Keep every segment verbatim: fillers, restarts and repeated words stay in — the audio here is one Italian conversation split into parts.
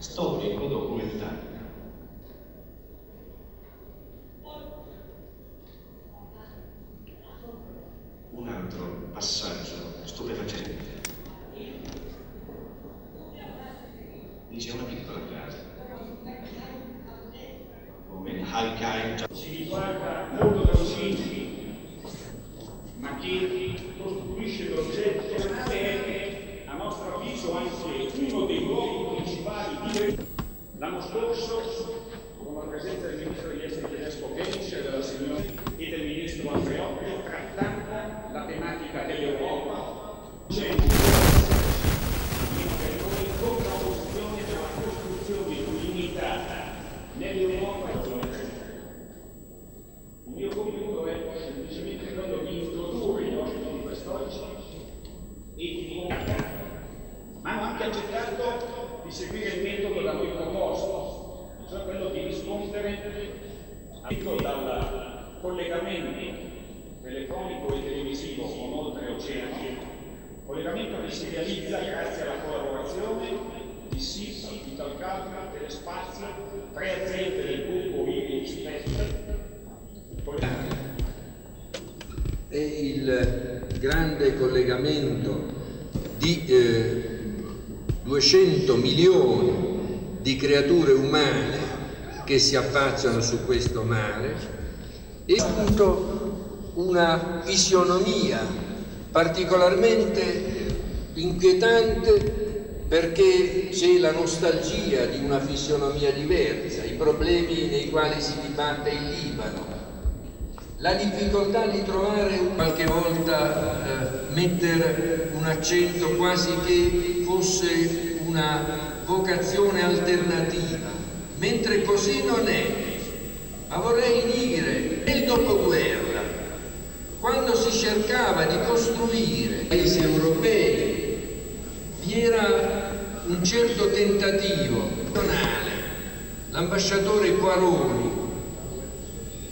Storico documentario. Un altro passaggio stupefacente. Lì c'è una piccola casa. Come Haikai. Si guarda molto da vicino, ma che costruisce progetti che a nostro avviso anche uno dei luoghi principali di l'anno scorso, con la presenza del ministro degli esteri tedesco Genscher, della signora e del ministro Andreotti, trattata la tematica dell'Europa, c'è una contrapposizione tra la costruzione più limitata nell'Europa e il mio compito è semplicemente quello di introdurre i nostri conflitti storici e di comunicare, ma hanno anche accettato di seguire il metodo da noi proposto, cioè quello di rispondere dal collegamento telefonico e televisivo con oltreoceano, collegamento che si realizza grazie alla collaborazione di S I S, di Telecom, telespazio, tre aziende del gruppo I R I e il grande collegamento di eh, duecento milioni di creature umane che si affacciano su questo mare, e appunto una fisionomia particolarmente inquietante, perché c'è la nostalgia di una fisionomia diversa, i problemi nei quali si dibatte il Libano, la difficoltà di trovare qualche volta eh, mettere un accento quasi che fosse una vocazione alternativa, mentre così non è. Ma vorrei dire, nel dopoguerra, quando si cercava di costruire paesi europei, vi era un certo tentativo nazionale. L'ambasciatore Quaroni,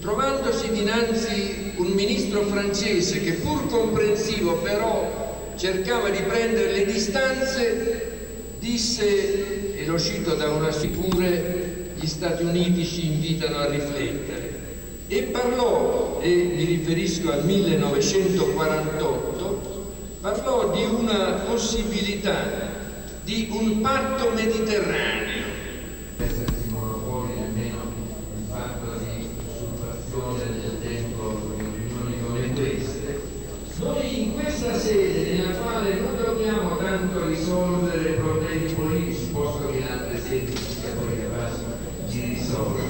trovandosi dinanzi un ministro francese che, pur comprensivo, però cercava di prendere le distanze, disse, e lo cito da una sicure, gli Stati Uniti ci invitano a riflettere, e parlò, e mi riferisco al millenovecentoquarantotto, parlò di una possibilità di un patto mediterraneo. Essersi monopoli nemmeno il fatto di sottrazione del tempo in riunioni come queste. Noi in questa sede nella quale non dobbiamo tanto risolvere problemi politici, posto che in altre sedi sia poi capace di risolvere.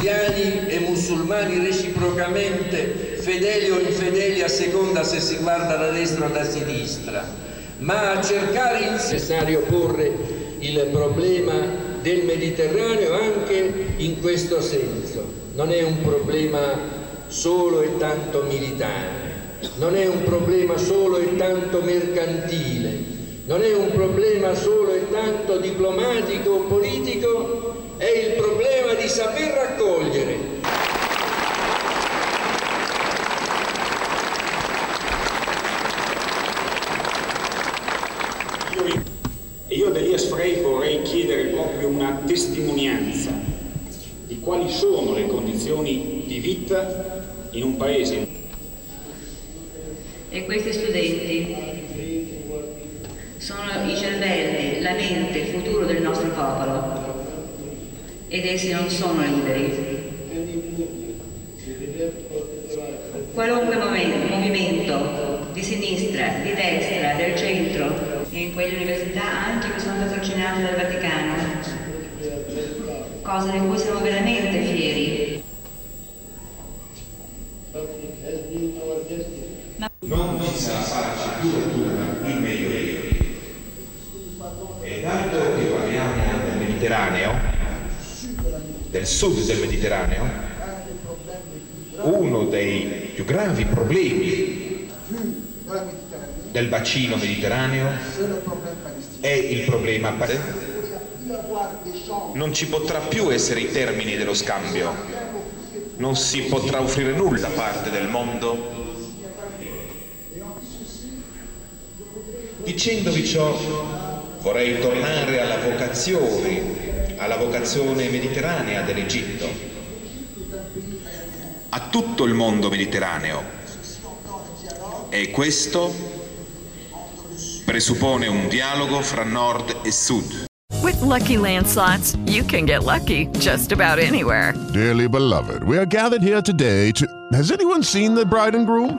Cristiani e musulmani reciprocamente, fedeli o infedeli a seconda se si guarda da destra o da sinistra, ma a cercare il necessario porre il problema del Mediterraneo anche in questo senso. Non è un problema solo e tanto militare, non è un problema solo e tanto mercantile, non è un problema solo e tanto diplomatico o politico, è il problema di saper raccogliere. Io, io ad Elias Freij vorrei chiedere proprio una testimonianza di quali sono le condizioni di vita in un paese. E questi studenti sono i cervelli, la mente, il futuro del nostro popolo, ed essi non sono liberi. Qualunque movimento di sinistra, di destra, del centro, e in quelle università anche che sono patrocinate dal Vaticano, cosa di cui siamo veramente fieri. Non ci sarà pace più dura in Medio Oriente. E dato che parliamo del Mediterraneo, del sud del Mediterraneo, uno dei più gravi problemi del bacino mediterraneo è il problema palestinese. Non ci potrà più essere i termini dello scambio, non si potrà offrire nulla a parte del mondo. Dicendovi ciò, vorrei tornare alla vocazione, alla vocazione mediterranea dell'Egitto. A tutto il mondo mediterraneo. E questo presuppone un dialogo fra nord e sud. With Lucky Land Slots, you can get lucky just about anywhere. Dearly beloved, we are gathered here today to... Has anyone seen the bride and groom?